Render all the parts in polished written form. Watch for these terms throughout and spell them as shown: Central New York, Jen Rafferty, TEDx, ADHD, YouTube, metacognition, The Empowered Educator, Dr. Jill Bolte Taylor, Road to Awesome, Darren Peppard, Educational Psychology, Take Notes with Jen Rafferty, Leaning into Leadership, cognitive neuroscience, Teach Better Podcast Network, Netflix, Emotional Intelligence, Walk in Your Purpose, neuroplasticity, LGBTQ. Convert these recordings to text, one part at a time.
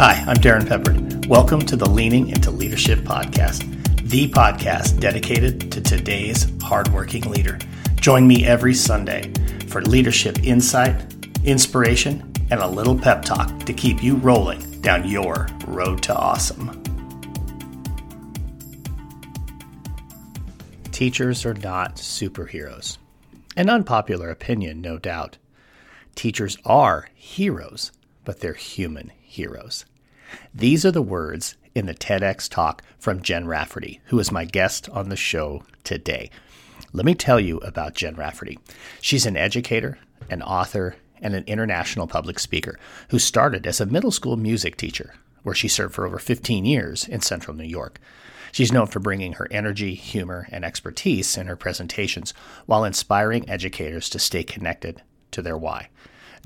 Hi, I'm Darren Peppard. Welcome to the Leaning into Leadership podcast, the podcast dedicated to today's hardworking leader. Join me every Sunday for leadership insight, inspiration, and a little pep talk to keep you rolling down your road to awesome. Teachers are not superheroes. An unpopular opinion, no doubt. Teachers are heroes, but they're human heroes. These are the words in the TEDx talk from Jen Rafferty, who is my guest on the show today. Let me tell you about Jen Rafferty. She's an educator, an author, and an international public speaker who started as a middle school music teacher, where she served for over 15 years in Central New York. She's known for bringing her energy, humor, and expertise in her presentations while inspiring educators to stay connected to their why.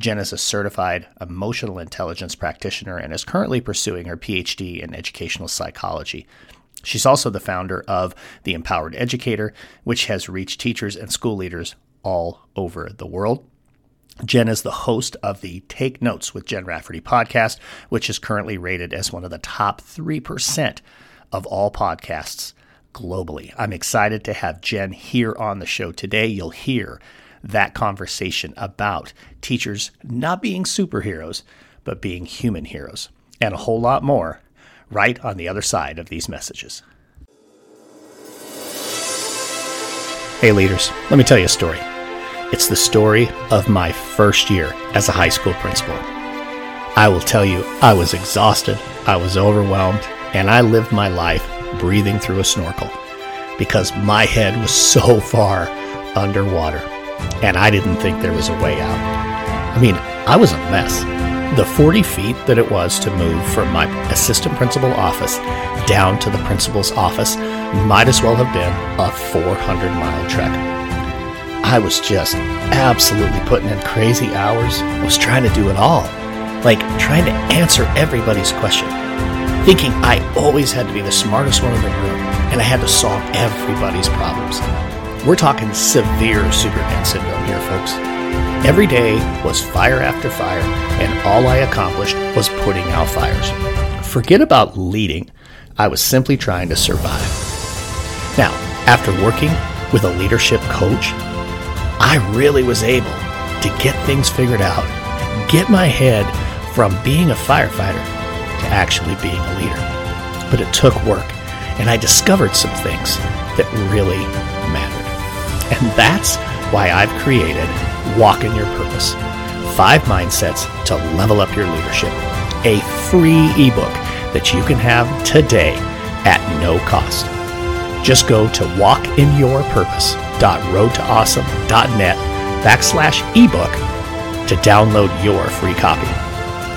Jen is a certified emotional intelligence practitioner and is currently pursuing her PhD in educational psychology. She's also the founder of The Empowered Educator, which has reached teachers and school leaders all over the world. Jen is the host of the Take Notes with Jen Rafferty podcast, which is currently rated as one of the top 3% of all podcasts globally. I'm excited to have Jen here on the show today. You'll hear that conversation about teachers not being superheroes, but being human heroes, and a whole lot more right on the other side of these messages. Hey leaders, let me tell you a story. It's the story of my first year as a high school principal. I will tell you, I was exhausted, I was overwhelmed, and I lived my life breathing through a snorkel because my head was so far underwater and I didn't think there was a way out. I mean, I was a mess. The 40 feet that it was to move from my assistant principal office down to the principal's office might as well have been a 400-mile trek. I was just absolutely putting in crazy hours. I was trying to do it all, like trying to answer everybody's question, thinking I always had to be the smartest one in the room, and I had to solve everybody's problems. We're talking severe Superman syndrome here, folks. Every day was fire after fire, and all I accomplished was putting out fires. Forget about leading. I was simply trying to survive. Now, after working with a leadership coach, I really was able to get things figured out, get my head from being a firefighter actually being a leader. But it took work, and I discovered some things that really mattered. And that's why I've created Walk in Your Purpose, 5 Mindsets to Level Up Your Leadership, a free ebook that you can have today at no cost. Just go to walkinyourpurpose.roadtoawesome.net/ebook to download your free copy.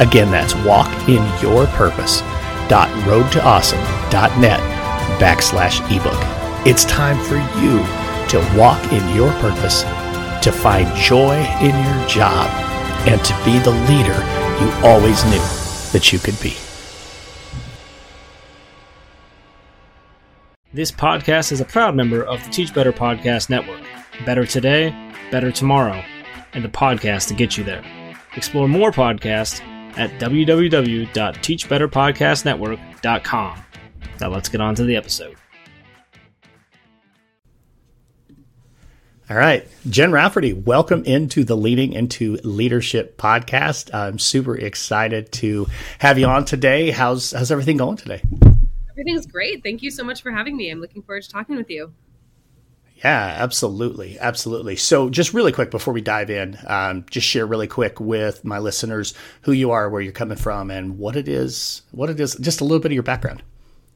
Again, that's walkinyourpurpose.roadtoawesome.net/ebook. It's time for you to walk in your purpose, to find joy in your job, and to be the leader you always knew that you could be. This podcast is a proud member of the Teach Better Podcast Network. Better today, better tomorrow, and the podcast to get you there. Explore more podcasts at www.teachbetterpodcastnetwork.com. Now let's get on to the episode. All right, Jen Rafferty, welcome into the Leaning into Leadership podcast. I'm super excited to have you on today. How's everything going today? Everything's great. Thank you so much for having me. I'm looking forward to talking with you. Yeah, absolutely. Absolutely. So just really quick before we dive in, just share really quick with my listeners who you are, where you're coming from, and what it is, just a little bit of your background.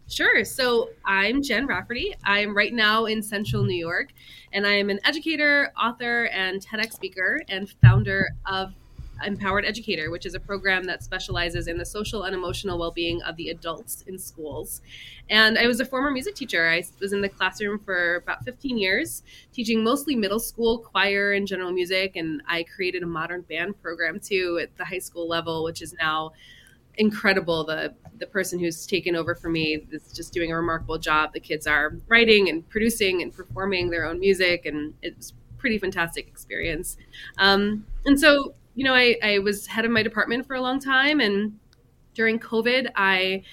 Sure. So I'm Jen Rafferty. I'm right now in Central New York, and I am an educator, author, and TEDx speaker and founder of Empowered Educator, which is a program that specializes in the social and emotional well-being of the adults in schools. And I was a former music teacher. I was in the classroom for about 15 years, teaching mostly middle school choir and general music. And I created a modern band program too at the high school level, which is now incredible. The person who's taken over for me is just doing a remarkable job. The kids are writing and producing and performing their own music, and it's a pretty fantastic experience. And so I was head of my department for a long time, and During COVID, I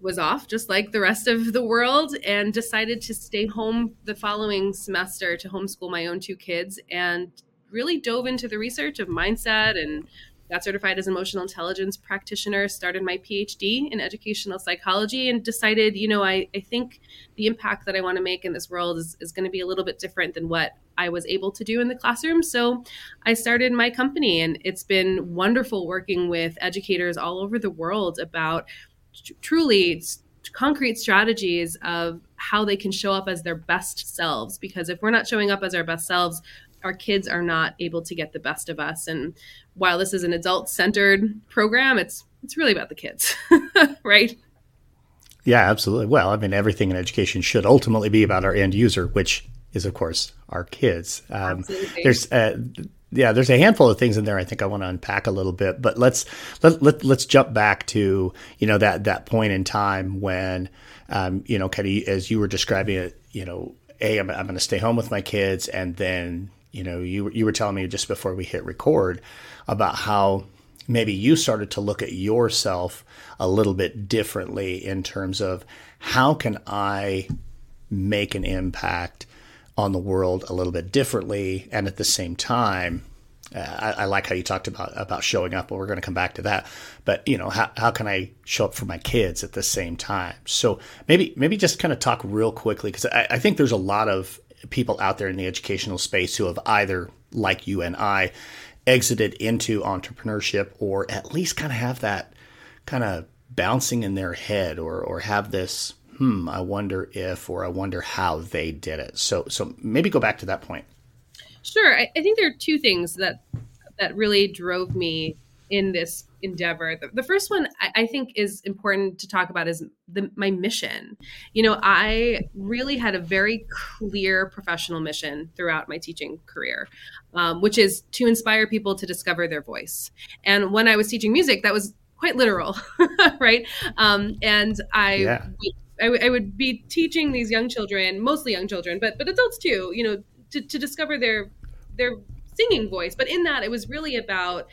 was off just like the rest of the world and decided to stay home the following semester to homeschool my own two kids, and really dove into the research of mindset and got certified as an emotional intelligence practitioner, started my PhD in educational psychology, and decided, you know, I think the impact that I want to make in this world is going to be a little bit different than what I was able to do in the classroom. So I started my company, and it's been wonderful working with educators all over the world about truly concrete strategies of how they can show up as their best selves. Because if we're not showing up as our best selves, our kids are not able to get the best of us. And while this is an adult-centered program, it's really about the kids, right? Yeah, absolutely. Well, I mean, everything in education should ultimately be about our end user, which is, of course, our kids. There's a handful of things in there I think I want to unpack a little bit, but let's jump back to, you know, that point in time when, you know, kind of as you were describing it, you know, I'm going to stay home with my kids, and then, you know, you were telling me just before we hit record about how maybe you started to look at yourself a little bit differently in terms of how can I make an impact on the world a little bit differently, and at the same time, I like how you talked about showing up, but we're going to come back to that. But, you know, how can I show up for my kids at the same time? So maybe just kind of talk real quickly, because I think there's a lot of people out there in the educational space who have either, like you and I, exited into entrepreneurship, or at least kind of have that kind of bouncing in their head, or have this, I wonder if, or I wonder how they did it. So maybe go back to that point. Sure. I think there are two things that really drove me in this endeavor. The first one I think is important to talk about is my mission. You know, I really had a very clear professional mission throughout my teaching career, which is to inspire people to discover their voice. And when I was teaching music, that was quite literal, right? I would be teaching these young children, mostly young children, but adults too, you know, to discover their singing voice. But in that, it was really about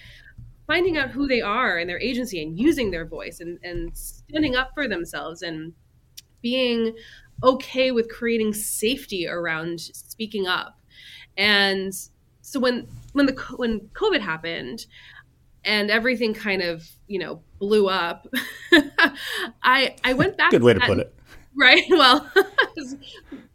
finding out who they are and their agency and using their voice and standing up for themselves and being okay with creating safety around speaking up. And so when COVID happened and everything kind of, you know, blew up, I went back. Good way to put it. Right. Well,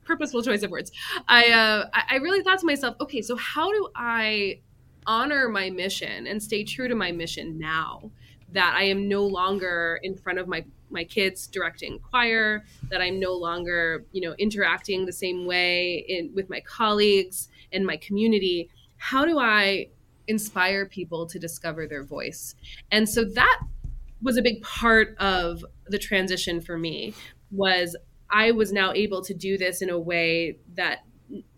purposeful choice of words. I really thought to myself, okay, so how do I honor my mission and stay true to my mission now that I am no longer in front of my kids directing choir, that I'm no longer, you know, interacting the same way with my colleagues and my community? How do I inspire people to discover their voice? And so that was a big part of the transition for me. Was I was now able to do this in a way that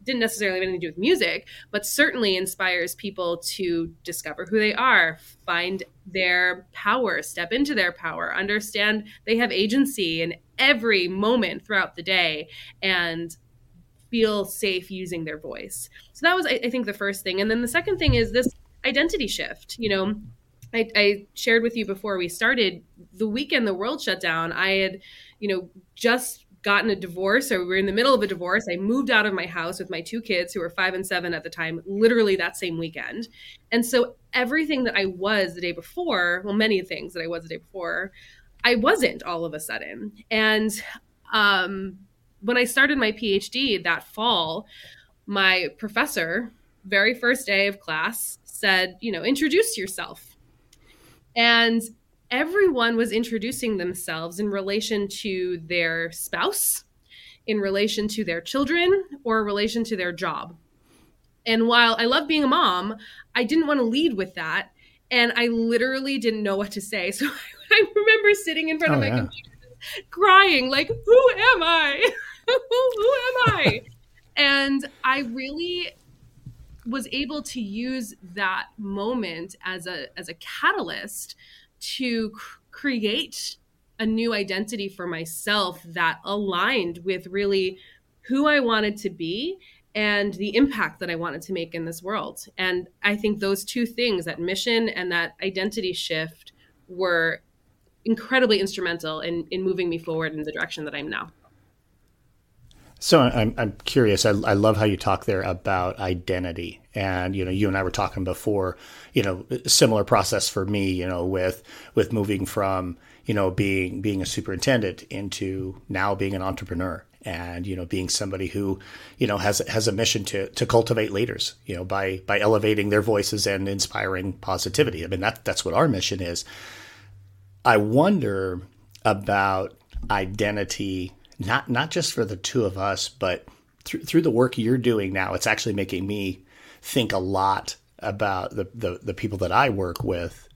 didn't necessarily have anything to do with music, but certainly inspires people to discover who they are, find their power, step into their power, understand they have agency in every moment throughout the day, and feel safe using their voice. So that was, I think, the first thing. And then the second thing is this identity shift. You know, I shared with you before we started, the weekend the world shut down, I had, you know, just gotten a divorce, or we were in the middle of a divorce. I moved out of my house with my two kids, who were 5 and 7 at the time, literally that same weekend. And so everything that I was the day before, well, many things that I was the day before, I wasn't all of a sudden. And when I started my PhD that fall, my professor, very first day of class, said, you know, introduce yourself. And everyone was introducing themselves in relation to their spouse, in relation to their children, or in relation to their job. And while I love being a mom, I didn't want to lead with that. And I literally didn't know what to say. So I remember sitting in front of my computer crying, like, who am I? Who am I? And I really was able to use that moment as a catalyst to create a new identity for myself that aligned with really who I wanted to be and the impact that I wanted to make in this world. And I think those two things, that mission and that identity shift, were incredibly instrumental in moving me forward in the direction that I'm now. So I'm curious. I love how you talk there about identity, and you and I were talking before. Similar process for me. With moving from being a superintendent into now being an entrepreneur, and being somebody who has a mission to cultivate leaders. By elevating their voices and inspiring positivity. I mean that's what our mission is. I wonder about identity. Not just for the two of us, but through the work you're doing now, it's actually making me think a lot about the people that I work with.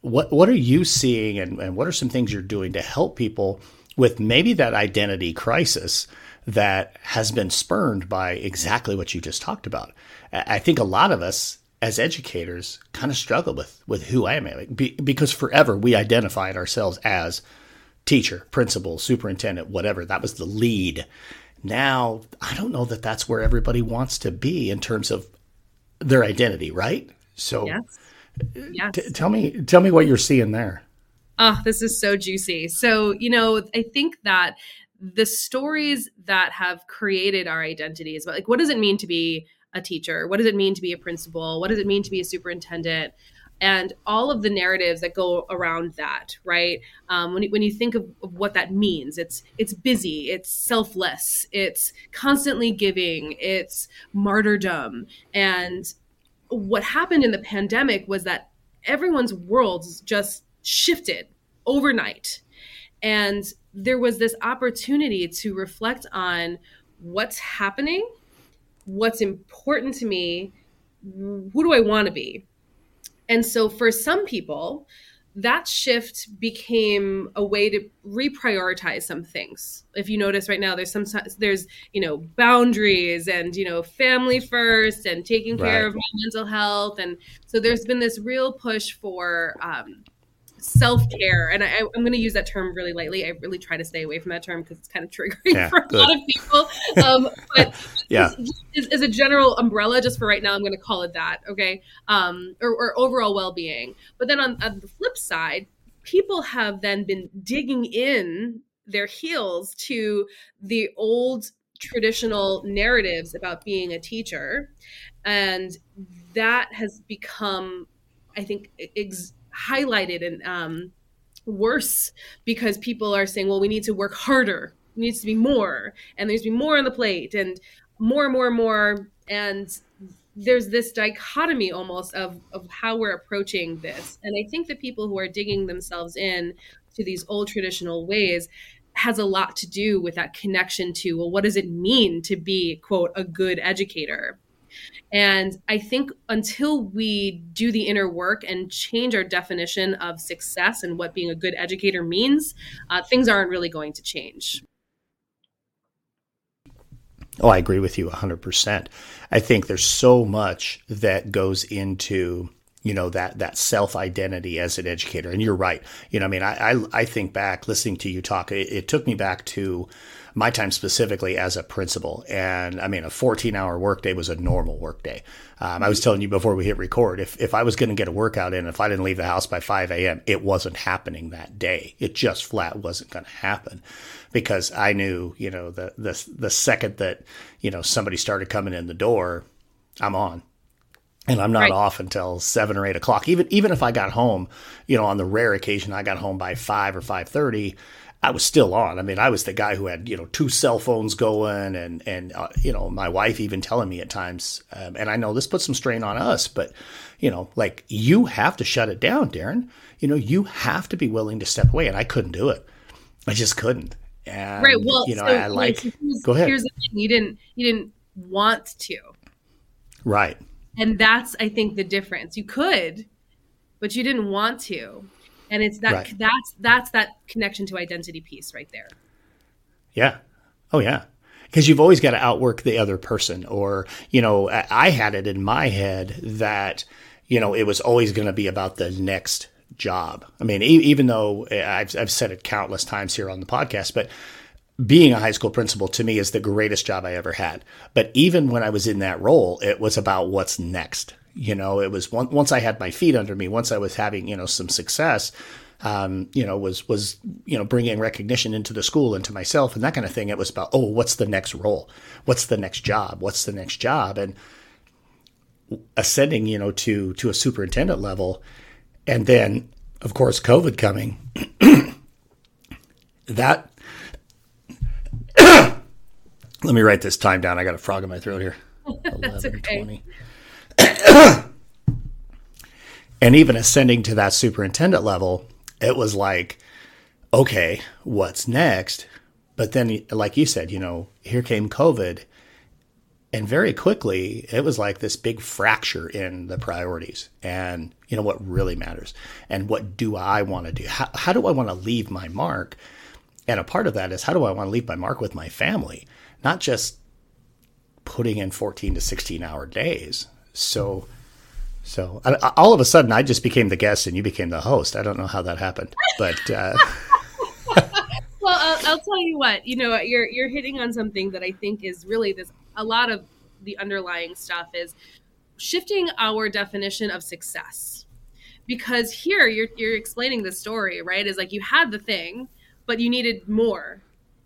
What are you seeing and what are some things you're doing to help people with maybe that identity crisis that has been spurned by exactly what you just talked about? I think a lot of us as educators kind of struggle with who I am, because forever we identified ourselves as teacher, principal, superintendent, whatever. That was the lead. Now, I don't know that that's where everybody wants to be in terms of their identity, right? So yes. Tell me what you're seeing there. Oh, this is so juicy. So, I think that the stories that have created our identities, but what does it mean to be a teacher? What does it mean to be a principal? What does it mean to be a superintendent? And all of the narratives that go around that, right? When you think of what that means, it's busy, it's selfless, it's constantly giving, it's martyrdom. And what happened in the pandemic was that everyone's worlds just shifted overnight. And there was this opportunity to reflect on what's happening, what's important to me, who do I want to be? And so for some people, that shift became a way to reprioritize some things. If you notice right now, there's boundaries and, family first and taking care of my mental health. And so there's been this real push for self-care. And I'm going to use that term really lightly. I really try to stay away from that term because it's kind of triggering for a lot of people. But as a general umbrella, just for right now, I'm going to call it that, okay? Or overall well-being. But then on the flip side, people have then been digging in their heels to the old traditional narratives about being a teacher. And that has become, I think, highlighted and worse, because people are saying, well, we need to work harder. It needs to be more. And there's to be more on the plate and more. And there's this dichotomy almost of how we're approaching this. And I think the people who are digging themselves in to these old traditional ways has a lot to do with that connection to, well, what does it mean to be, quote, a good educator? And I think until we do the inner work and change our definition of success and what being a good educator means, things aren't really going to change. Oh, I agree with you 100%. I think there's so much that goes into, that self-identity as an educator. And you're right. I think back listening to you talk, it took me back to my time specifically as a principal. And a 14-hour workday was a normal workday. I was telling you before we hit record, if I was going to get a workout in, if I didn't leave the house by 5 a.m., it wasn't happening that day. It just flat wasn't going to happen, because I knew, the second that, somebody started coming in the door, I'm on. And I'm not off until 7 or 8 o'clock. Even if I got home, on the rare occasion I got home by 5 or 5:30, I was still on. I was the guy who had, 2 cell phones going, and my wife even telling me at times, and I know this puts some strain on us, but, you have to shut it down, Darren. You have to be willing to step away. And I couldn't do it. I just couldn't. And, go ahead. Here's the thing. You didn't want to. Right. And that's, I think, the difference. You could, but you didn't want to. And it's that that's that connection to identity piece right there. Yeah. Oh, yeah. Because you've always got to outwork the other person. Or, I had it in my head that, it was always going to be about the next job. Even though I've said it countless times here on the podcast, but being a high school principal to me is the greatest job I ever had. But even when I was in that role, it was about what's next. It was once I had my feet under me, once I was having, some success, was bringing recognition into the school and to myself and that kind of thing. It was about, what's the next role? What's the next job? What's the next job? And ascending, to a superintendent level. And then, of course, COVID coming, that, let me write this time down. I got a frog in my throat here. 11:20. And even ascending to that superintendent level, it was like, okay, what's next? But then, like you said, here came COVID. And very quickly, it was like this big fracture in the priorities and, what really matters and what do I want to do? How do I want to leave my mark? And a part of that is how do I want to leave my mark with my family, not just putting in 14 to 16-hour days. So I, all of a sudden, I just became the guest and you became the host. I don't know how that happened, but... Well, I'll tell you what, you're hitting on something that I think is really this, a lot of the underlying stuff is shifting our definition of success, because here you're explaining this story, right? Is like you had the thing, but you needed more,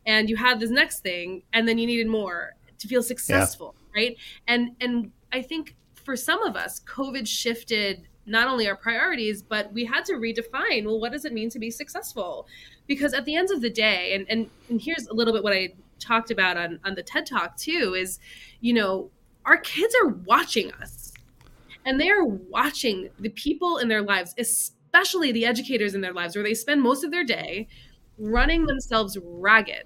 and you had this next thing, and then you needed more to feel successful, yeah. Right? And I think for some of us, COVID shifted not only our priorities, but we had to redefine, well, what does it mean to be successful? Because at the end of the day, and here's a little bit what I talked about on the TED Talk too, is, our kids are watching us and they are watching the people in their lives, especially the educators in their lives, where they spend most of their day running themselves ragged,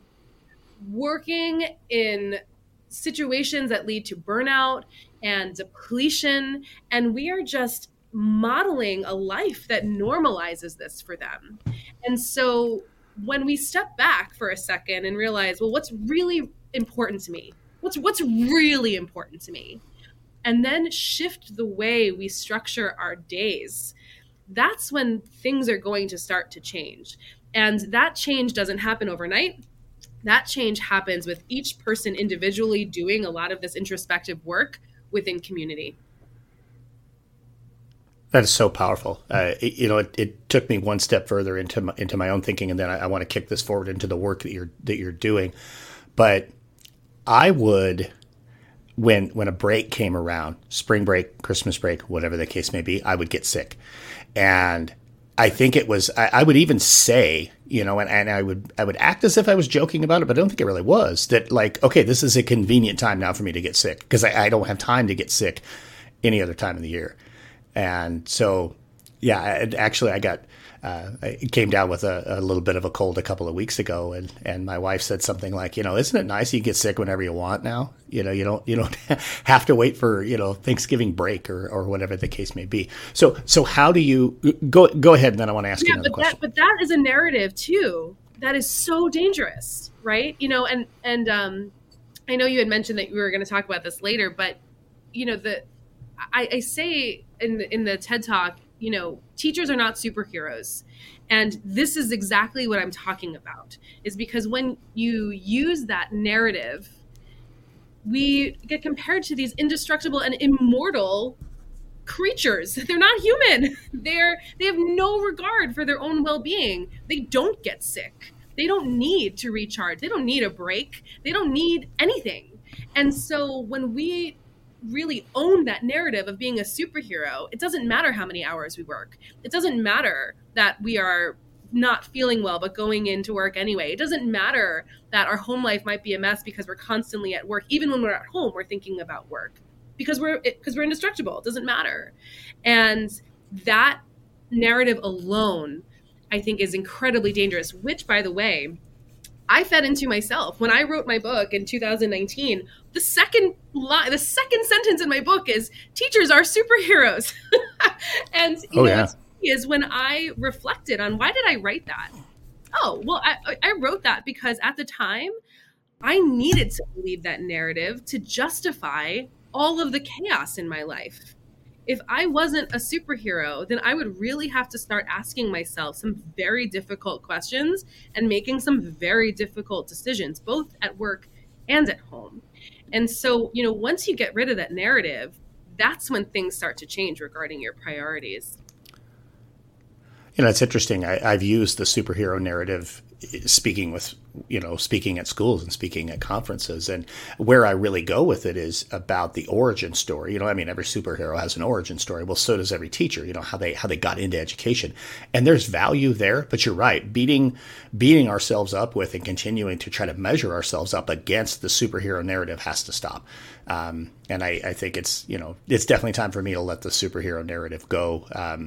working in situations that lead to burnout and depletion. And we are just modeling a life that normalizes this for them. And so when we step back for a second and realize, well, what's really important to me? What's really important to me? And then shift the way we structure our days. That's when things are going to start to change. And that change doesn't happen overnight. That change happens with each person individually doing a lot of this introspective work within community. That is so powerful. It took me one step further into my own thinking, and then I want to kick this forward into the work that you're doing. But I would, when a break came around, spring break, Christmas break, whatever the case may be, I would get sick, and I think it was. I would even say, and I would act as if I was joking about it, but I don't think it really was. That like, okay, this is a convenient time now for me to get sick because I don't have time to get sick any other time of the year. And so, yeah, I got I came down with a little bit of a cold a couple of weeks ago, and my wife said something like, isn't it nice you can get sick whenever you want now? You don't have to wait for Thanksgiving break or whatever the case may be. So how do you go ahead? And then I want to ask you another question. But that is a narrative too that is so dangerous, right? I know you had mentioned that we were going to talk about this later, but I say in the TED Talk, teachers are not superheroes. And this is exactly what I'm talking about, is because when you use that narrative, we get compared to these indestructible and immortal creatures. They're not human. They have no regard for their own well-being. They don't get sick. They don't need to recharge. They don't need a break. They don't need anything. And so when we really own that narrative of being a superhero, it doesn't matter how many hours we work. It doesn't matter that we are not feeling well, but going into work anyway. It doesn't matter that our home life might be a mess because we're constantly at work. Even when we're at home, we're thinking about work because we're indestructible. It doesn't matter. And that narrative alone, I think, is incredibly dangerous, which, by the way, I fed into myself when I wrote my book in 2019. The second sentence in my book is teachers are superheroes. And is when I reflected on why did I write that? I wrote that because at the time I needed to believe that narrative to justify all of the chaos in my life. If I wasn't a superhero, then I would really have to start asking myself some very difficult questions and making some very difficult decisions, both at work and at home. And so, once you get rid of that narrative, that's when things start to change regarding your priorities. You know, it's interesting. I've used the superhero narrative speaking at schools and speaking at conferences. And where I really go with it is about the origin story. You know, I mean, every superhero has an origin story. Well, so does every teacher, you know, how they got into education. And there's value there, but you're right. Beating ourselves up with and continuing to try to measure ourselves up against the superhero narrative has to stop. And I think it's, you know, it's definitely time for me to let the superhero narrative go.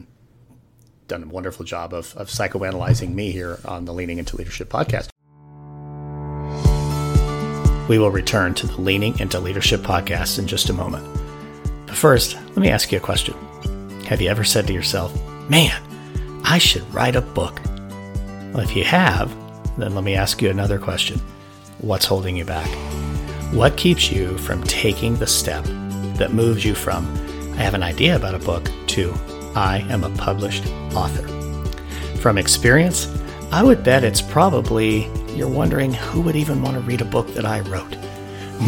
Done a wonderful job of psychoanalyzing me here on the Leaning Into Leadership podcast. We will return to the Leaning Into Leadership podcast in just a moment. But first, let me ask you a question. Have you ever said to yourself, man, I should write a book? Well, if you have, then let me ask you another question. What's holding you back? What keeps you from taking the step that moves you from, I have an idea about a book, to I am a published author? From experience, I would bet it's probably you're wondering who would even want to read a book that I wrote.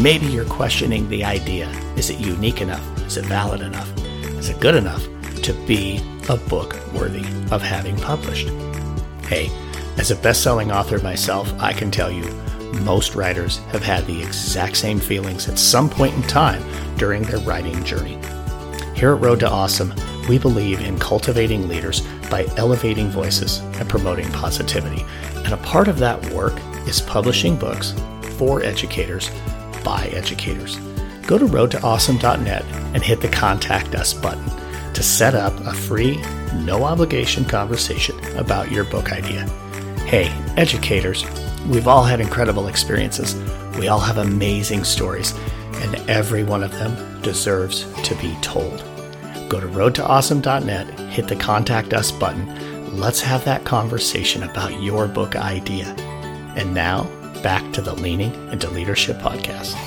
Maybe you're questioning the idea. Is it unique enough? Is it valid enough? Is it good enough to be a book worthy of having published? Hey, as a best-selling author myself, I can tell you most writers have had the exact same feelings at some point in time during their writing journey. Here at Road to Awesome, we believe in cultivating leaders by elevating voices and promoting positivity. And a part of that work is publishing books for educators by educators. Go to roadtoawesome.net and hit the Contact Us button to set up a free, no obligation conversation about your book idea. Hey, educators, we've all had incredible experiences. We all have amazing stories, and every one of them deserves to be told. Go to roadtoawesome.net, hit the Contact Us button. Let's have that conversation about your book idea. And now, back to the Leaning Into Leadership podcast.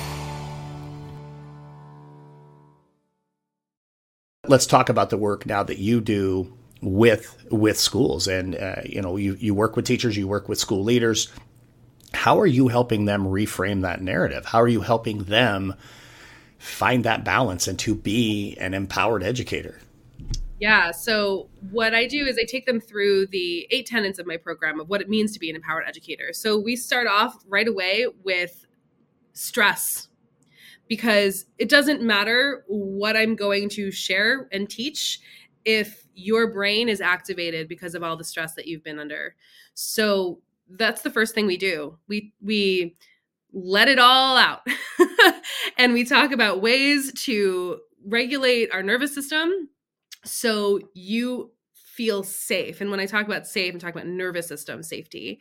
Let's talk about the work now that you do with schools. And, you know, you work with teachers, you work with school leaders. How are you helping them reframe that narrative? How are you helping them find that balance and to be an empowered educator? Yeah. So what I do is I take them through the 8 tenets of my program of what it means to be an empowered educator. So we start off right away with stress, because it doesn't matter what I'm going to share and teach if your brain is activated because of all the stress that you've been under. So that's the first thing we do. We let it all out. And we talk about ways to regulate our nervous system so you feel safe. And when I talk about safe, I'm talking about nervous system safety.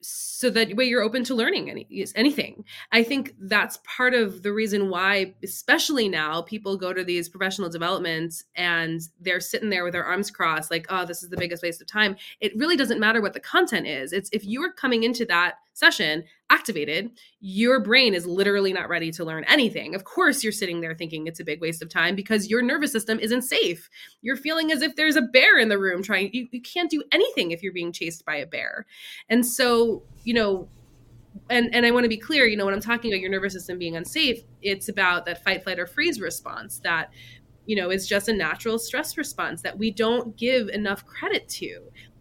So that way you're open to learning anything. I think that's part of the reason why, especially now, people go to these professional developments and they're sitting there with their arms crossed, like, oh, this is the biggest waste of time. It really doesn't matter what the content is. It's if you are coming into that session activated, your brain is literally not ready to learn anything. Of course, you're sitting there thinking it's a big waste of time because your nervous system isn't safe. You're feeling as if there's a bear in the room trying, you can't do anything if you're being chased by a bear. And so, you know, and I want to be clear, you know, when I'm talking about your nervous system being unsafe, it's about that fight, flight, or freeze response that, you know, is just a natural stress response that we don't give enough credit to.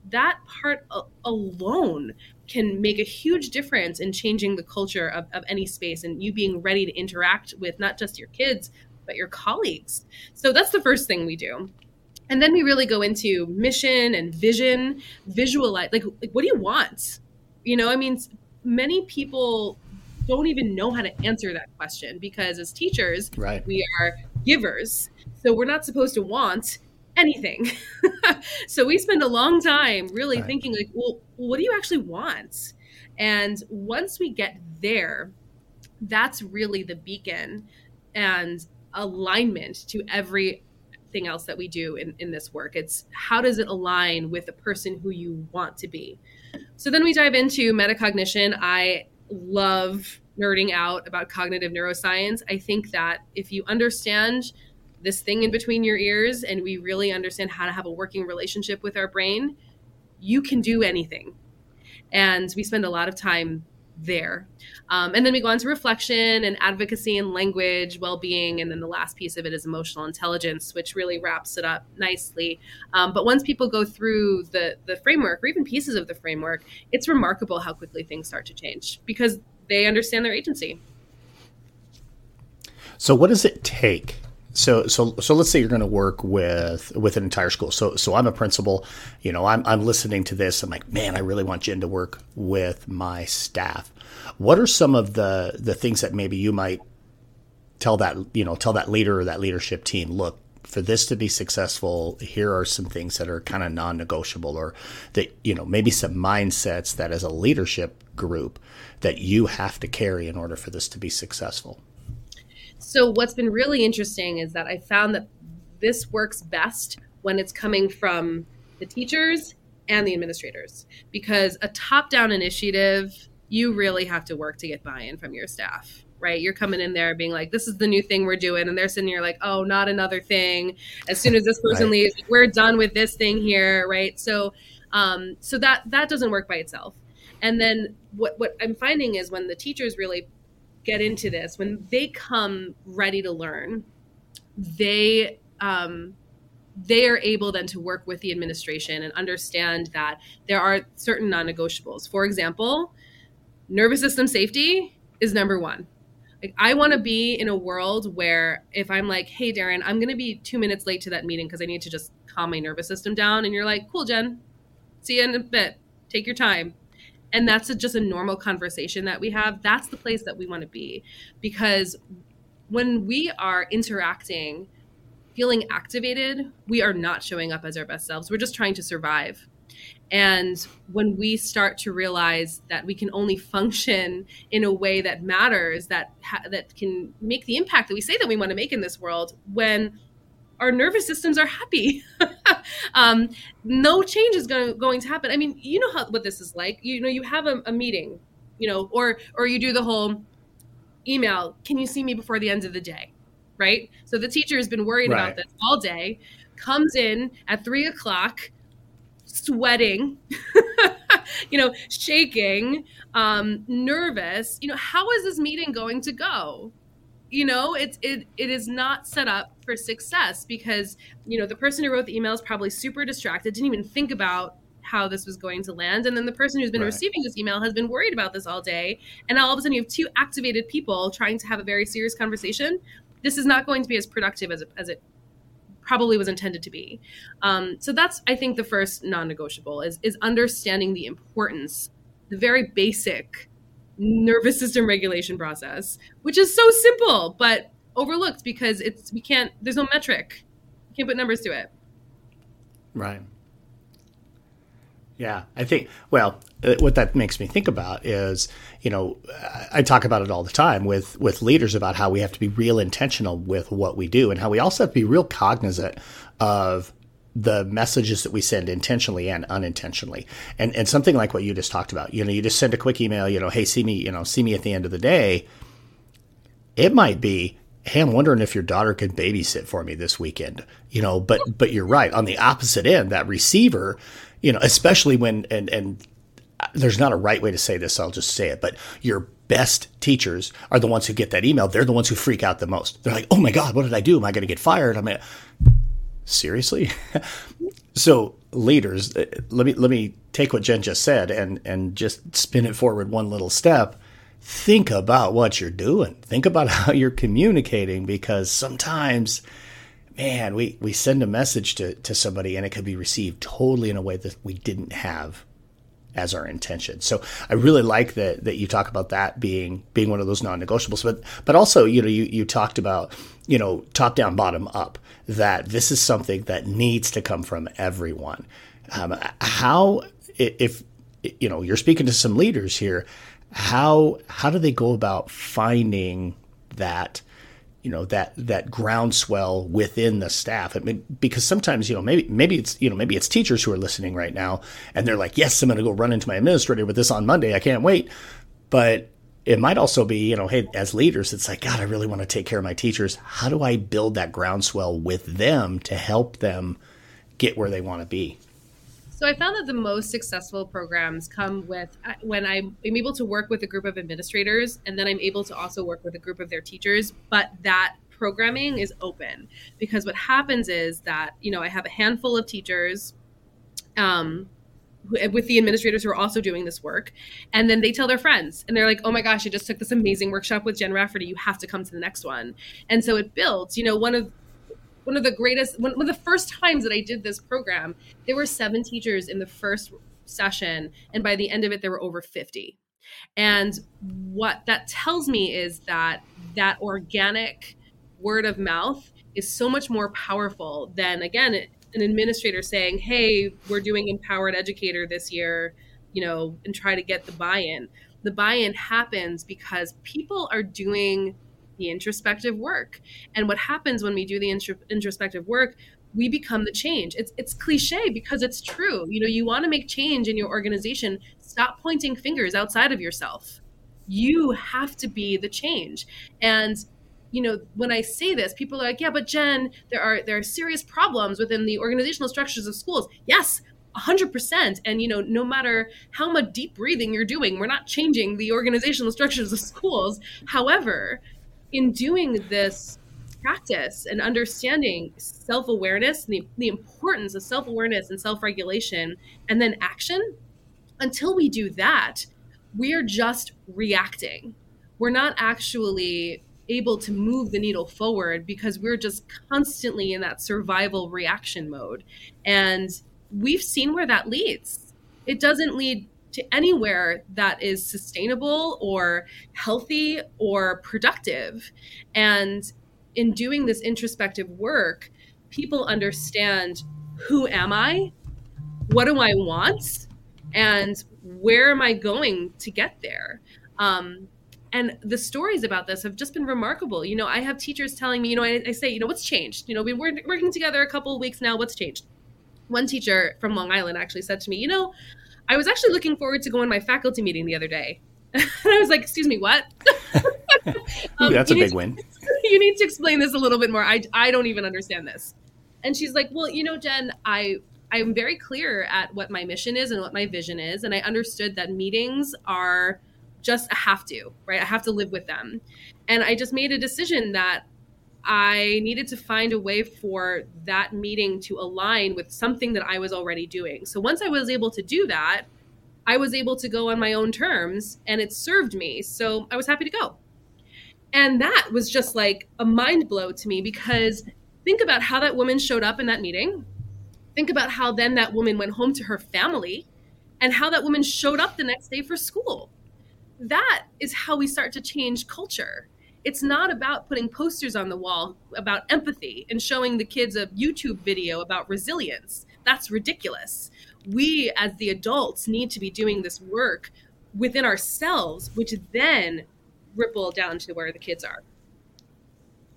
That part alone can make a huge difference in changing the culture of any space and you being ready to interact with not just your kids, but your colleagues. So that's the first thing we do. And then we really go into mission and vision, visualize, like what do you want? You know, I mean, many people don't even know how to answer that question because as teachers, right, we are givers. So we're not supposed to want anything. So we spend a long time really thinking like, well, what do you actually want? And once we get there, that's really the beacon and alignment to everything else that we do in this work. It's how does it align with the person who you want to be? So then we dive into metacognition. I love nerding out about cognitive neuroscience. I think that if you understand this thing in between your ears and we really understand how to have a working relationship with our brain, you can do anything. And we spend a lot of time there. And then we go on to reflection and advocacy and language, well-being. And then the last piece of it is emotional intelligence, which really wraps it up nicely. But once people go through the framework or even pieces of the framework, it's remarkable how quickly things start to change because they understand their agency. So what does it take? So let's say you're going to work with an entire school. So I'm a principal, I'm listening to this. I'm like, man, I really want Jen to work with my staff. What are some of the things that maybe you might tell that leader or that leadership team, look, for this to be successful, here are some things that are kind of non-negotiable, or that, maybe some mindsets that as a leadership group that you have to carry in order for this to be successful? So what's been really interesting is that I found that this works best when it's coming from the teachers and the administrators, because a top-down initiative, you really have to work to get buy-in from your staff, right? You're coming in there being like, this is the new thing we're doing. And they're sitting here like, oh, not another thing. As soon as this person leaves, we're done with this thing here, right? So that doesn't work by itself. And then what I'm finding is when the teachers really get into this, when they come ready to learn, they are able then to work with the administration and understand that there are certain non-negotiables. For example, nervous system safety is number one. Like, I want to be in a world where if I'm like, hey, Darren, I'm going to be 2 minutes late to that meeting because I need to just calm my nervous system down. And you're like, cool, Jen, see you in a bit. Take your time. And that's just a normal conversation that we have. That's the place that we want to be, because when we are interacting, feeling activated, we are not showing up as our best selves. We're just trying to survive. And when we start to realize that we can only function in a way that matters, that can make the impact that we say that we want to make in this world, when our nervous systems are happy. No change is going to happen. I mean, what this is like. You have a meeting, or you do the whole email. Can you see me before the end of the day? Right? So the teacher has been worried about this all day, comes in at 3:00, sweating, shaking, nervous. How is this meeting going to go? It is not set up for success because, the person who wrote the email is probably super distracted, didn't even think about how this was going to land. And then the person who's been receiving this email has been worried about this all day. And now all of a sudden you have two activated people trying to have a very serious conversation. This is not going to be as productive as it probably was intended to be. So that's, I think, the first non-negotiable is understanding the importance, the very basic nervous system regulation process, which is so simple but overlooked because there's no metric. You can't put numbers to it. Right. Yeah, I think, what that makes me think about is, I talk about it all the time with leaders about how we have to be real intentional with what we do and how we also have to be real cognizant of the messages that we send intentionally and unintentionally. And something like what you just talked about, you just send a quick email, hey, see me at the end of the day. It might be, hey, I'm wondering if your daughter could babysit for me this weekend, but you're right. On the opposite end, that receiver, especially when, and there's not a right way to say this, so I'll just say it, but your best teachers are the ones who get that email. They're the ones who freak out the most. They're like, oh my God, what did I do? Am I going to get fired? Seriously? So leaders, let me take what Jen just said and just spin it forward one little step. Think about what you're doing. Think about how you're communicating, because sometimes, man, we send a message to somebody and it could be received totally in a way that we didn't have as our intention. So I really like that you talk about that being one of those non-negotiables, but also, you talked about, top down, bottom up, that this is something that needs to come from everyone. If you're speaking to some leaders here, how do they go about finding that, that groundswell within the staff? I mean, because sometimes, maybe it's teachers who are listening right now and they're like, yes, I'm going to go run into my administrator with this on Monday. I can't wait. But it might also be, hey, as leaders, it's like, God, I really want to take care of my teachers. How do I build that groundswell with them to help them get where they want to be? So I found that the most successful programs come with when I'm able to work with a group of administrators, and then I'm able to also work with a group of their teachers, but that programming is open, because what happens is that, you know, I have a handful of teachers with the administrators who are also doing this work. And then they tell their friends and they're like, oh my gosh, I just took this amazing workshop with Jen Rafferty. You have to come to the next one. And so it builds, you know, one of the first times that I did this program, there were 7 teachers in the first session. And by the end of it, there were over 50. And what that tells me is that organic word of mouth is so much more powerful than, again, an administrator saying, hey, we're doing Empowered Educator this year, you know, and try to get the buy-in. The buy-in happens because people are doing the introspective work. And what happens when we do the introspective work, we become the change. It's cliche because it's true. You know, you want to make change in your organization. Stop pointing fingers outside of yourself. You have to be the change. And you know, when I say this, people are like, yeah, but Jen, there are serious problems within the organizational structures of schools. Yes, 100%. And, you know, no matter how much deep breathing you're doing, we're not changing the organizational structures of schools. However, in doing this practice and understanding self-awareness, and the importance of self-awareness and self-regulation, and then action, until we do that, we are just reacting. We're not actually able to move the needle forward because we're just constantly in that survival reaction mode. And we've seen where that leads. It doesn't lead to anywhere that is sustainable or healthy or productive. And in doing this introspective work, people understand, who am I? What do I want? And where am I going to get there? And the stories about this have just been remarkable. You know, I have teachers telling me, you know, I say, you know, what's changed? You know, we've been working together a couple of weeks now, what's changed? One teacher from Long Island actually said to me, you know, I was actually looking forward to going to my faculty meeting the other day. And I was like, excuse me, what? That's a big win. You need to explain this a little bit more. I don't even understand this. And she's like, well, you know, Jen, I'm very clear at what my mission is and what my vision is. And I understood that meetings are just a have to, right? I have to live with them. And I just made a decision that I needed to find a way for that meeting to align with something that I was already doing. So once I was able to do that, I was able to go on my own terms and it served me. So I was happy to go. And that was just like a mind blow to me, because think about how that woman showed up in that meeting. Think about how then that woman went home to her family and how that woman showed up the next day for school. That is how we start to change culture. It's not about putting posters on the wall about empathy and showing the kids a YouTube video about resilience. That's ridiculous. We, as the adults, need to be doing this work within ourselves, which then ripple down to where the kids are.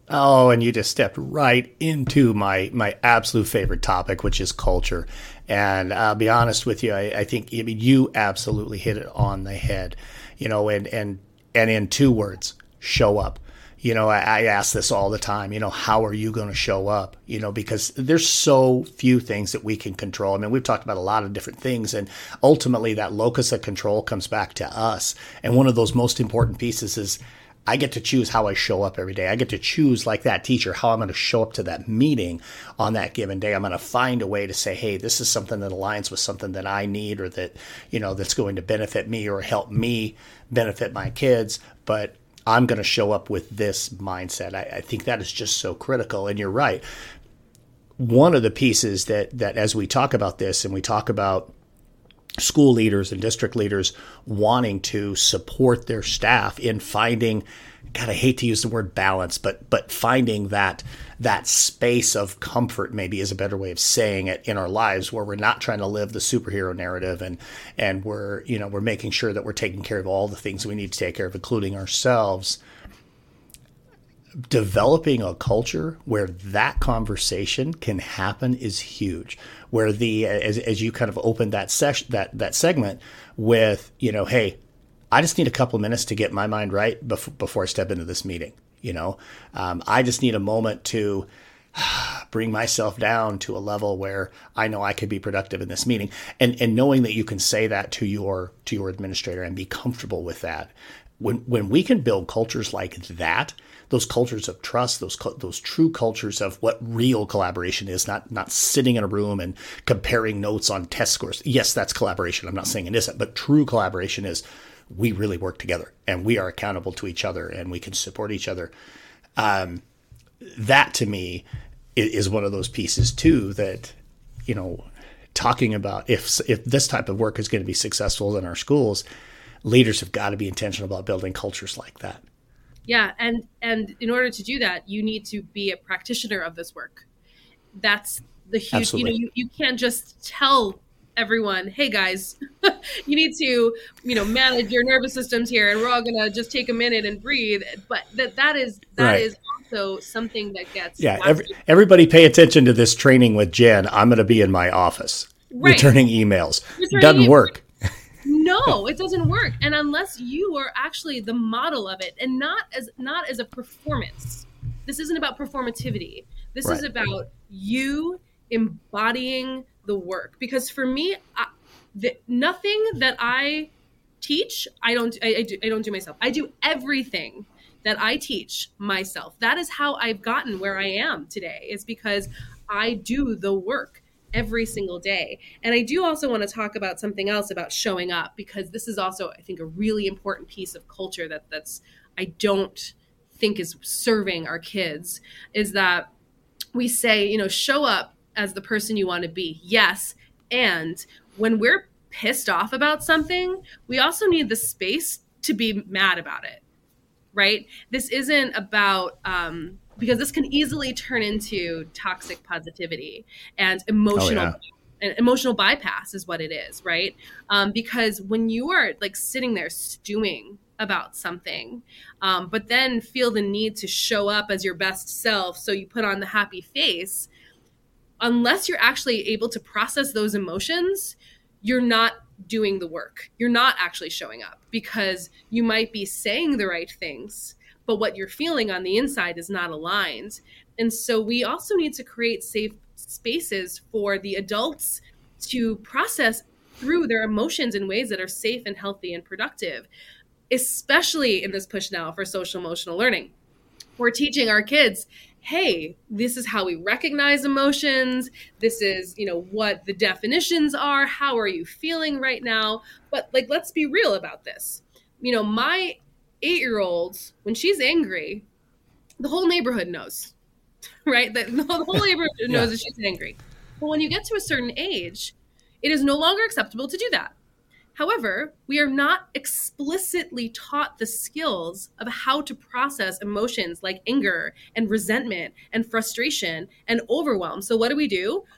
Oh, and you just stepped right into my absolute favorite topic, which is culture. And I'll be honest with you, I think you absolutely hit it on the head. You know, and in 2 words, show up. You know, I ask this all the time, you know, how are you going to show up? You know, because there's so few things that we can control. I mean, we've talked about a lot of different things, and ultimately that locus of control comes back to us. And one of those most important pieces is I get to choose how I show up every day. I get to choose, like that teacher, how I'm going to show up to that meeting on that given day. I'm going to find a way to say, hey, this is something that aligns with something that I need, or that, you know, that's going to benefit me or help me benefit my kids. But I'm going to show up with this mindset. I think that is just so critical. And you're right. One of the pieces that as we talk about this and we talk about school leaders and district leaders wanting to support their staff in finding, God, I hate to use the word balance, but finding that space of comfort maybe is a better way of saying it in our lives, where we're not trying to live the superhero narrative and we're, you know, we're making sure that we're taking care of all the things we need to take care of, including ourselves. Developing a culture where that conversation can happen is huge. Where as you kind of opened that session, that segment with, you know, hey, I just need a couple minutes to get my mind right before I step into this meeting. You know, I just need a moment to bring myself down to a level where I know I could be productive in this meeting. And knowing that you can say that to your administrator and be comfortable with that. When we can build cultures like that, those cultures of trust, those true cultures of what real collaboration is, not sitting in a room and comparing notes on test scores. Yes, that's collaboration. I'm not saying it isn't, but true collaboration is we really work together and we are accountable to each other and we can support each other. That to me is one of those pieces too that, you know, talking about if this type of work is going to be successful in our schools, leaders have got to be intentional about building cultures like that. Yeah. And in order to do that, you need to be a practitioner of this work. That's the huge, absolutely. You can't just tell everyone, hey guys, you need to, manage your nervous systems here and we're all going to just take a minute and breathe. But that is also something that gets. Yeah. Everybody pay attention to this training with Jen. I'm going to be in my office, right. Returning emails. Doesn't work. No, it doesn't work. And unless you are actually the model of it and not as a performance, this isn't about performativity. This right. is about you embodying the work. Because for me, nothing that I teach, I don't do myself. I do everything that I teach myself. That is how I've gotten where I am today, is because I do the work every single day. And I do also want to talk about something else about showing up, because this is also, I think, a really important piece of culture that's I don't think is serving our kids, is that we say, show up as the person you want to be. Yes. And when we're pissed off about something, we also need the space to be mad about it. Right? This isn't about, because this can easily turn into toxic positivity and emotional bypass is what it is, right? Because when you are sitting there stewing about something, but then feel the need to show up as your best self, so you put on the happy face, unless you're actually able to process those emotions, you're not doing the work. You're not actually showing up, because you might be saying the right things, but what you're feeling on the inside is not aligned. And so we also need to create safe spaces for the adults to process through their emotions in ways that are safe and healthy and productive, especially in this push now for social emotional learning. We're teaching our kids, hey, this is how we recognize emotions. This is, what the definitions are. How are you feeling right now? But let's be real about this. My 8-year-old, when she's angry, the whole neighborhood knows, right? The whole neighborhood knows that she's angry. But when you get to a certain age, it is no longer acceptable to do that. However, we are not explicitly taught the skills of how to process emotions like anger and resentment and frustration and overwhelm. So what do?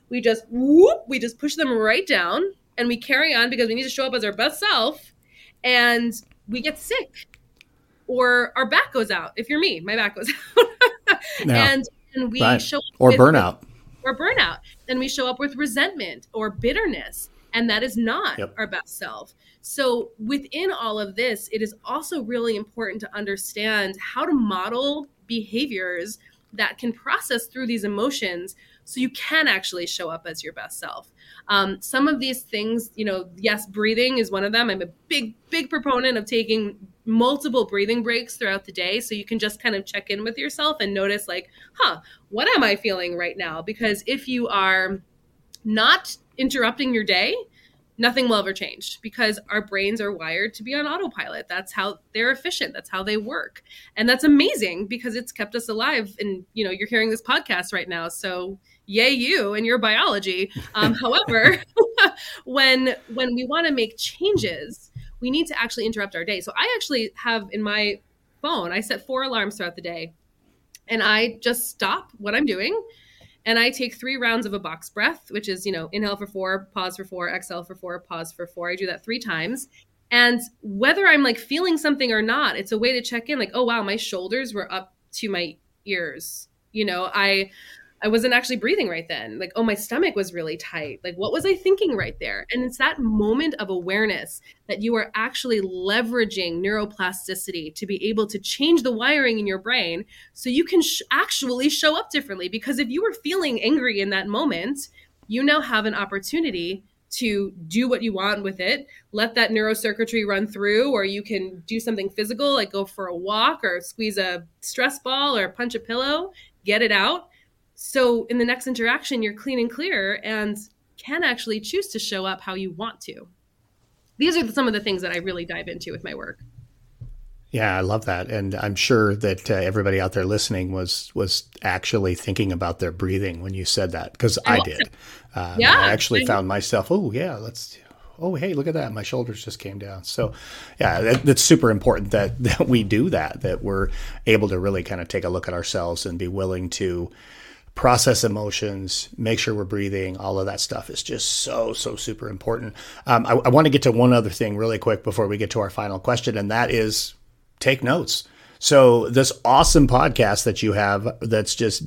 We just push them right down and we carry on because we need to show up as our best self, and we get sick. Or our back goes out. If you're me, my back goes out. And we show up burnout. And we show up with resentment or bitterness. And that is not our best self. So within all of this, it is also really important to understand how to model behaviors that can process through these emotions, so you can actually show up as your best self. Some of these things, yes, breathing is one of them. I'm a big, big proponent of taking multiple breathing breaks throughout the day, so you can just kind of check in with yourself and notice what am I feeling right now? Because if you are not interrupting your day, nothing will ever change, because our brains are wired to be on autopilot. That's how they're efficient. That's how they work. And that's amazing, because it's kept us alive. And, you're hearing this podcast right now. So yay, you and your biology. However, when we want to make changes, we need to actually interrupt our day. So I actually have in my phone, I set 4 alarms throughout the day, and I just stop what I'm doing. And I take 3 rounds of a box breath, which is, inhale for 4, pause for 4, exhale for 4, pause for 4. I do that 3 times. And whether I'm feeling something or not, it's a way to check in. Oh, wow, my shoulders were up to my ears. I wasn't actually breathing right then. Like, oh, my stomach was really tight. Like, what was I thinking right there? And it's that moment of awareness that you are actually leveraging neuroplasticity to be able to change the wiring in your brain so you can actually show up differently. Because if you were feeling angry in that moment, you now have an opportunity to do what you want with it, let that neurocircuitry run through, or you can do something physical, like go for a walk or squeeze a stress ball or punch a pillow, get it out. So in the next interaction, you're clean and clear and can actually choose to show up how you want to. These are some of the things that I really dive into with my work. Yeah, I love that. And I'm sure that everybody out there listening was actually thinking about their breathing when you said that, because I did. I actually found myself, hey, look at that. My shoulders just came down. So yeah, that's super important that we do that we're able to really kind of take a look at ourselves and be willing to process emotions, make sure we're breathing, all of that stuff is just so super important. I want to get to one other thing really quick before we get to our final question, and that is take notes. So this awesome podcast that you have that's just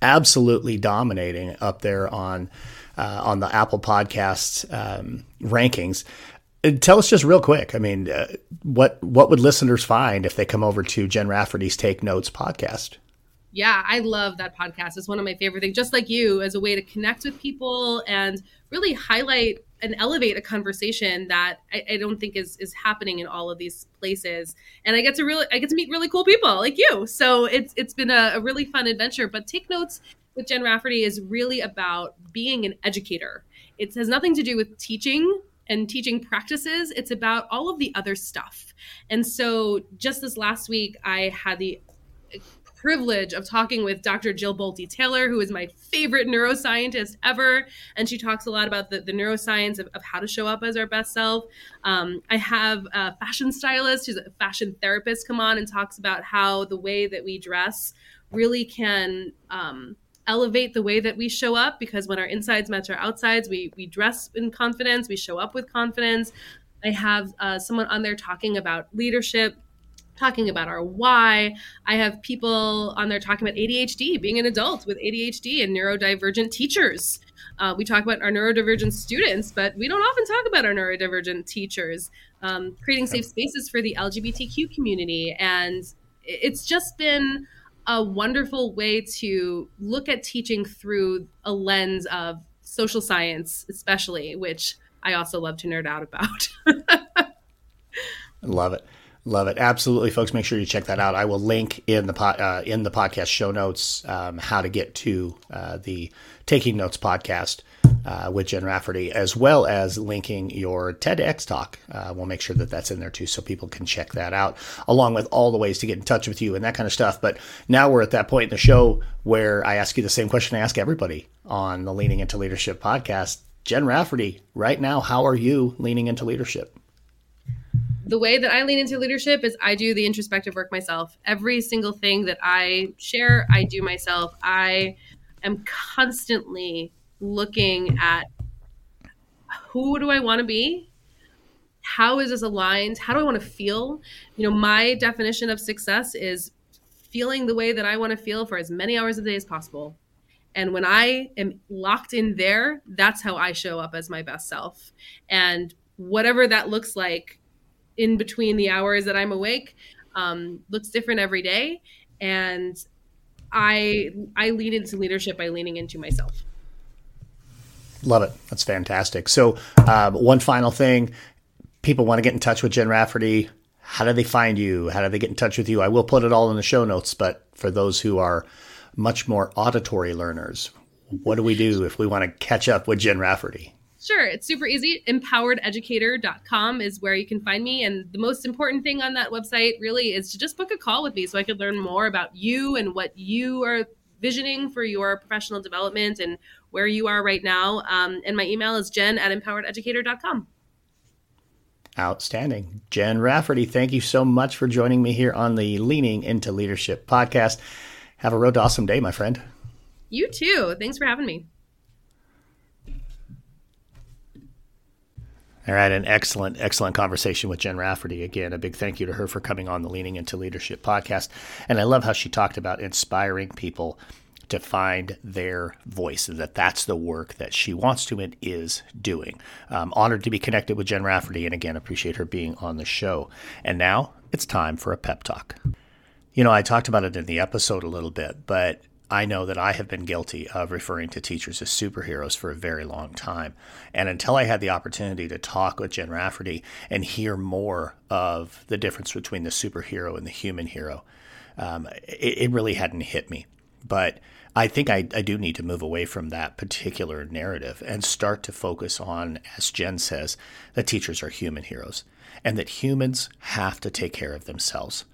absolutely dominating up there on the Apple Podcasts rankings. Tell us just real quick, I mean, what would listeners find if they come over to Jen Rafferty's Take Notes podcast? Yeah, I love that podcast. It's one of my favorite things, just like you, as a way to connect with people and really highlight and elevate a conversation that I don't think is happening in all of these places. And I get to meet really cool people like you. So it's been a really fun adventure. But Take Notes with Jen Rafferty is really about being an educator. It has nothing to do with teaching and teaching practices. It's about all of the other stuff. And so just this last week, I had the privilege of talking with Dr. Jill Bolte Taylor, who is my favorite neuroscientist ever. And she talks a lot about the neuroscience of how to show up as our best self. I have a fashion stylist who's a fashion therapist come on and talks about how the way that we dress really can elevate the way that we show up, because when our insides match our outsides, we dress in confidence, we show up with confidence. I have someone on there talking about leadership, talking about our why. I have people on there talking about ADHD, being an adult with ADHD and neurodivergent teachers. We talk about our neurodivergent students, but we don't often talk about our neurodivergent teachers, creating safe spaces for the LGBTQ community. And it's just been a wonderful way to look at teaching through a lens of social science, especially, which I also love to nerd out about. Love it. Love it. Absolutely, folks. Make sure you check that out. I will link in the podcast show notes how to get to the Taking Notes podcast with Jen Rafferty, as well as linking your TEDx talk. We'll make sure that that's in there too, so people can check that out, along with all the ways to get in touch with you and that kind of stuff. But now we're at that point in the show where I ask you the same question I ask everybody on the Leaning Into Leadership podcast. Jen Rafferty, right now, how are you leaning into leadership? The way that I lean into leadership is I do the introspective work myself. Every single thing that I share, I do myself. I am constantly looking at, who do I want to be? How is this aligned? How do I want to feel? You know, my definition of success is feeling the way that I want to feel for as many hours a day as possible. And when I am locked in there, that's how I show up as my best self. And whatever that looks like in between the hours that I'm awake, looks different every day. And I lean into leadership by leaning into myself. Love it. That's fantastic. So one final thing, people want to get in touch with Jen Rafferty. How do they find you? How do they get in touch with you? I will put it all in the show notes, but for those who are much more auditory learners, what do we do if we want to catch up with Jen Rafferty? Sure. It's super easy. EmpoweredEducator.com is where you can find me. And the most important thing on that website really is to just book a call with me so I could learn more about you and what you are visioning for your professional development and where you are right now. And my email is jen@empowerededucator.com. Outstanding. Jen Rafferty, thank you so much for joining me here on the Leaning Into Leadership podcast. Have a road to awesome day, my friend. You too. Thanks for having me. All right. An excellent, excellent conversation with Jen Rafferty. Again, a big thank you to her for coming on the Leaning Into Leadership podcast. And I love how she talked about inspiring people to find their voice, and that's the work that she wants to and is doing. Honored to be connected with Jen Rafferty, and again, appreciate her being on the show. And now it's time for a pep talk. You know, I talked about it in the episode a little bit, but I know that I have been guilty of referring to teachers as superheroes for a very long time. And until I had the opportunity to talk with Jen Rafferty and hear more of the difference between the superhero and the human hero, it really hadn't hit me. But I think I do need to move away from that particular narrative and start to focus on, as Jen says, that teachers are human heroes and that humans have to take care of themselves.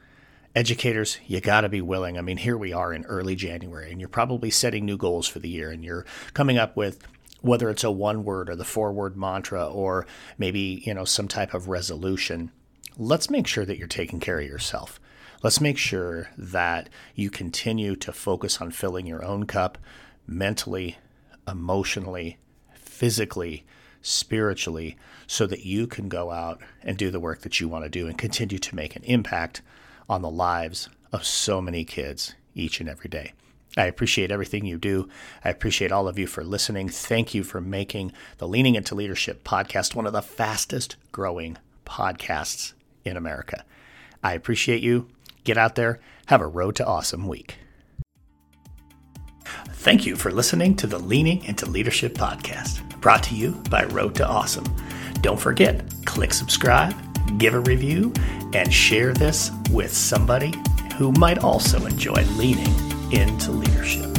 Educators, you got to be willing. I mean, here we are in early January, and you're probably setting new goals for the year, and you're coming up with whether it's a one-word or the four-word mantra or maybe, you know, some type of resolution. Let's make sure that you're taking care of yourself. Let's make sure that you continue to focus on filling your own cup mentally, emotionally, physically, spiritually, so that you can go out and do the work that you want to do and continue to make an impact on the lives of so many kids each and every day. I appreciate everything you do. I appreciate all of you for listening. Thank you for making the Leaning into Leadership podcast one of the fastest growing podcasts in America. I appreciate you. Get out there. Have a Road to Awesome week. Thank you for listening to the Leaning into Leadership podcast, brought to you by Road to Awesome. Don't forget, click subscribe, give a review, and share this with somebody who might also enjoy leaning into leadership.